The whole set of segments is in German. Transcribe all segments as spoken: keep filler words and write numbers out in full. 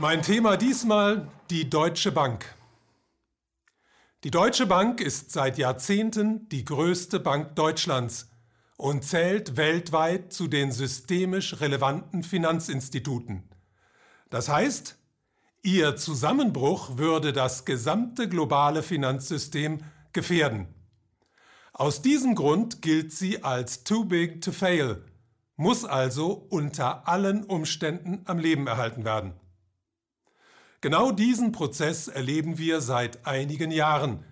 Mein Thema diesmal die Deutsche Bank. Die Deutsche Bank ist seit Jahrzehnten die größte Bank Deutschlands und zählt weltweit zu den systemisch relevanten Finanzinstituten. Das heißt, ihr Zusammenbruch würde das gesamte globale Finanzsystem gefährden. Aus diesem Grund gilt sie als too big to fail, muss also unter allen Umständen am Leben erhalten werden. Genau diesen Prozess erleben wir seit einigen Jahren,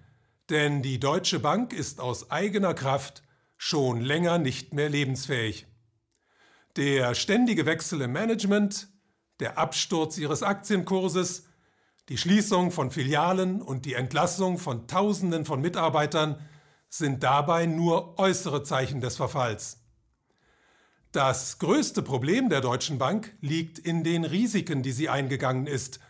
denn die Deutsche Bank ist aus eigener Kraft schon länger nicht mehr lebensfähig. Der ständige Wechsel im Management, der Absturz ihres Aktienkurses, die Schließung von Filialen und die Entlassung von Tausenden von Mitarbeitern sind dabei nur äußere Zeichen des Verfalls. Das größte Problem der Deutschen Bank liegt in den Risiken, die sie eingegangen ist,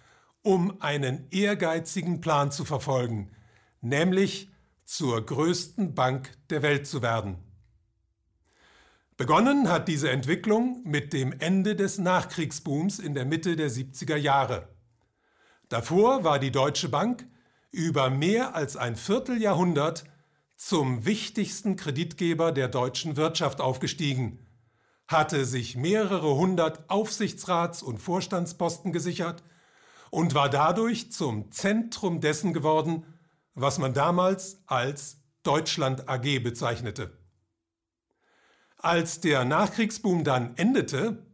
um einen ehrgeizigen Plan zu verfolgen, nämlich zur größten Bank der Welt zu werden. Begonnen hat diese Entwicklung mit dem Ende des Nachkriegsbooms in der Mitte der siebziger Jahre. Davor war die Deutsche Bank über mehr als ein Vierteljahrhundert zum wichtigsten Kreditgeber der deutschen Wirtschaft aufgestiegen, hatte sich mehrere hundert Aufsichtsrats- und Vorstandsposten gesichert und war dadurch zum Zentrum dessen geworden, was man damals als Deutschland A G bezeichnete. Als der Nachkriegsboom dann endete,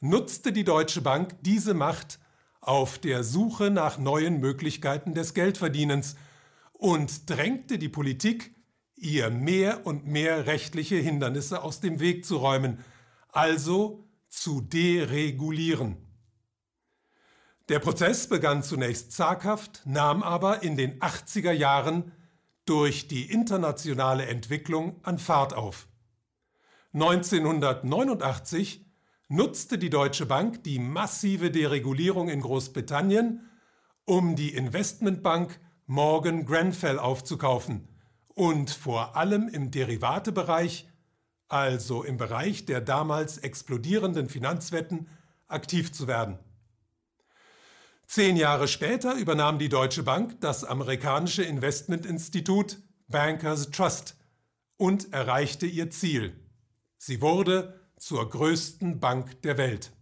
nutzte die Deutsche Bank diese Macht auf der Suche nach neuen Möglichkeiten des Geldverdienens und drängte die Politik, ihr mehr und mehr rechtliche Hindernisse aus dem Weg zu räumen, also zu deregulieren. Der Prozess begann zunächst zaghaft, nahm aber in den achtziger Jahren durch die internationale Entwicklung an Fahrt auf. neunzehnhundertneunundachtzig nutzte die Deutsche Bank die massive Deregulierung in Großbritannien, um die Investmentbank Morgan Grenfell aufzukaufen und vor allem im Derivatebereich, also im Bereich der damals explodierenden Finanzwetten, aktiv zu werden. Zehn Jahre später übernahm die Deutsche Bank das amerikanische Investmentinstitut Bankers Trust und erreichte ihr Ziel. Sie wurde zur größten Bank der Welt.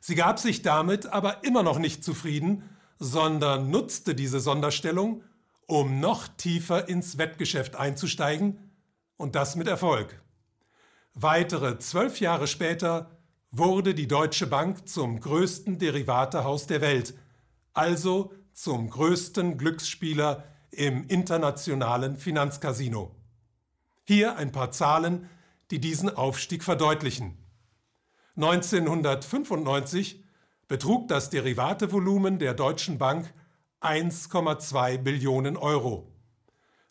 Sie gab sich damit aber immer noch nicht zufrieden, sondern nutzte diese Sonderstellung, um noch tiefer ins Wettgeschäft einzusteigen, und das mit Erfolg. Weitere zwölf Jahre später wurde die Deutsche Bank zum größten Derivatehaus der Welt, also zum größten Glücksspieler im internationalen Finanzcasino. Hier ein paar Zahlen, die diesen Aufstieg verdeutlichen. neunzehnhundertfünfundneunzig betrug das Derivatevolumen der Deutschen Bank eins Komma zwei Billionen Euro.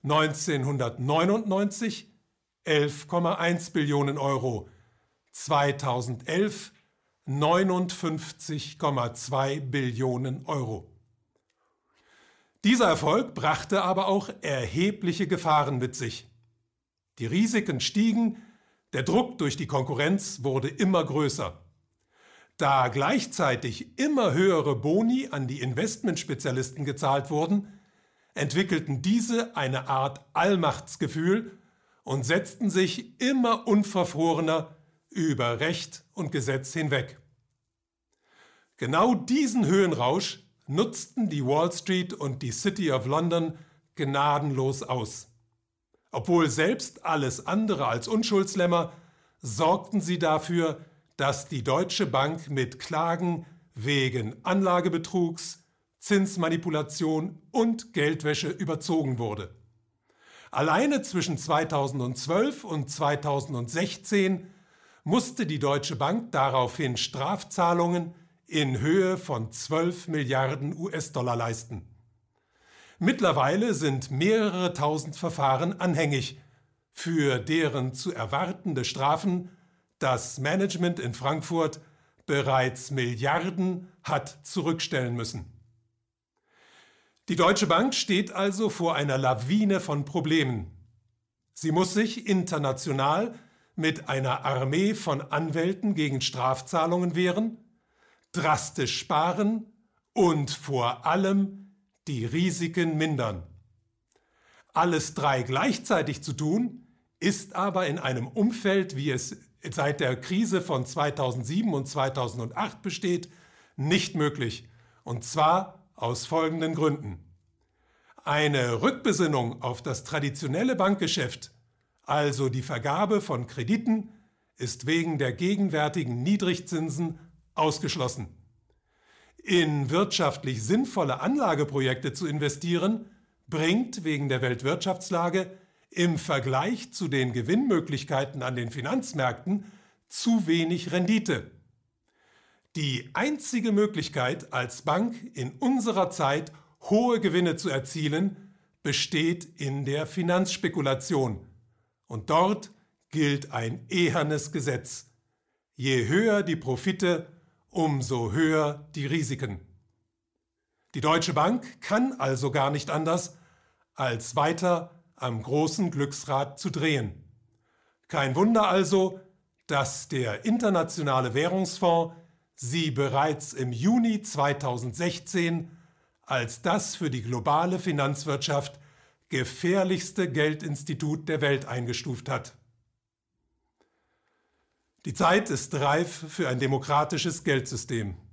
neunzehnhundertneunundneunzig elf Komma eins Billionen Euro. zweitausendelf neunundfünfzig Komma zwei Billionen Euro. Dieser Erfolg brachte aber auch erhebliche Gefahren mit sich. Die Risiken stiegen, der Druck durch die Konkurrenz wurde immer größer. Da gleichzeitig immer höhere Boni an die Investmentspezialisten gezahlt wurden, entwickelten diese eine Art Allmachtsgefühl und setzten sich immer unverfrorener über Recht und Gesetz hinweg. Genau diesen Höhenrausch nutzten die Wall Street und die City of London gnadenlos aus. Obwohl selbst alles andere als Unschuldslämmer, sorgten sie dafür, dass die Deutsche Bank mit Klagen wegen Anlagebetrugs, Zinsmanipulation und Geldwäsche überzogen wurde. Alleine zwischen zweitausendzwölf und zweitausendsechzehn musste die Deutsche Bank daraufhin Strafzahlungen in Höhe von zwölf Milliarden U S-Dollar leisten. Mittlerweile sind mehrere tausend Verfahren anhängig, für deren zu erwartende Strafen das Management in Frankfurt bereits Milliarden hat zurückstellen müssen. Die Deutsche Bank steht also vor einer Lawine von Problemen. Sie muss sich international mit einer Armee von Anwälten gegen Strafzahlungen wehren, drastisch sparen, und vor allem die Risiken mindern. Alles drei gleichzeitig zu tun, ist aber in einem Umfeld, wie es seit der Krise von zweitausendsieben und zweitausendacht besteht, nicht möglich. Und zwar aus folgenden Gründen. Eine Rückbesinnung auf das traditionelle Bankgeschäft, also die Vergabe von Krediten, ist wegen der gegenwärtigen Niedrigzinsen ausgeschlossen. In wirtschaftlich sinnvolle Anlageprojekte zu investieren, bringt wegen der Weltwirtschaftslage im Vergleich zu den Gewinnmöglichkeiten an den Finanzmärkten zu wenig Rendite. Die einzige Möglichkeit, als Bank in unserer Zeit hohe Gewinne zu erzielen, besteht in der Finanzspekulation. Und dort gilt ein ehernes Gesetz. Je höher die Profite, umso höher die Risiken. Die Deutsche Bank kann also gar nicht anders, als weiter am großen Glücksrad zu drehen. Kein Wunder also, dass der Internationale Währungsfonds sie bereits im Juni zweitausendsechzehn als das für die globale Finanzwirtschaft gefährlichste Geldinstitut der Welt eingestuft hat. Die Zeit ist reif für ein demokratisches Geldsystem.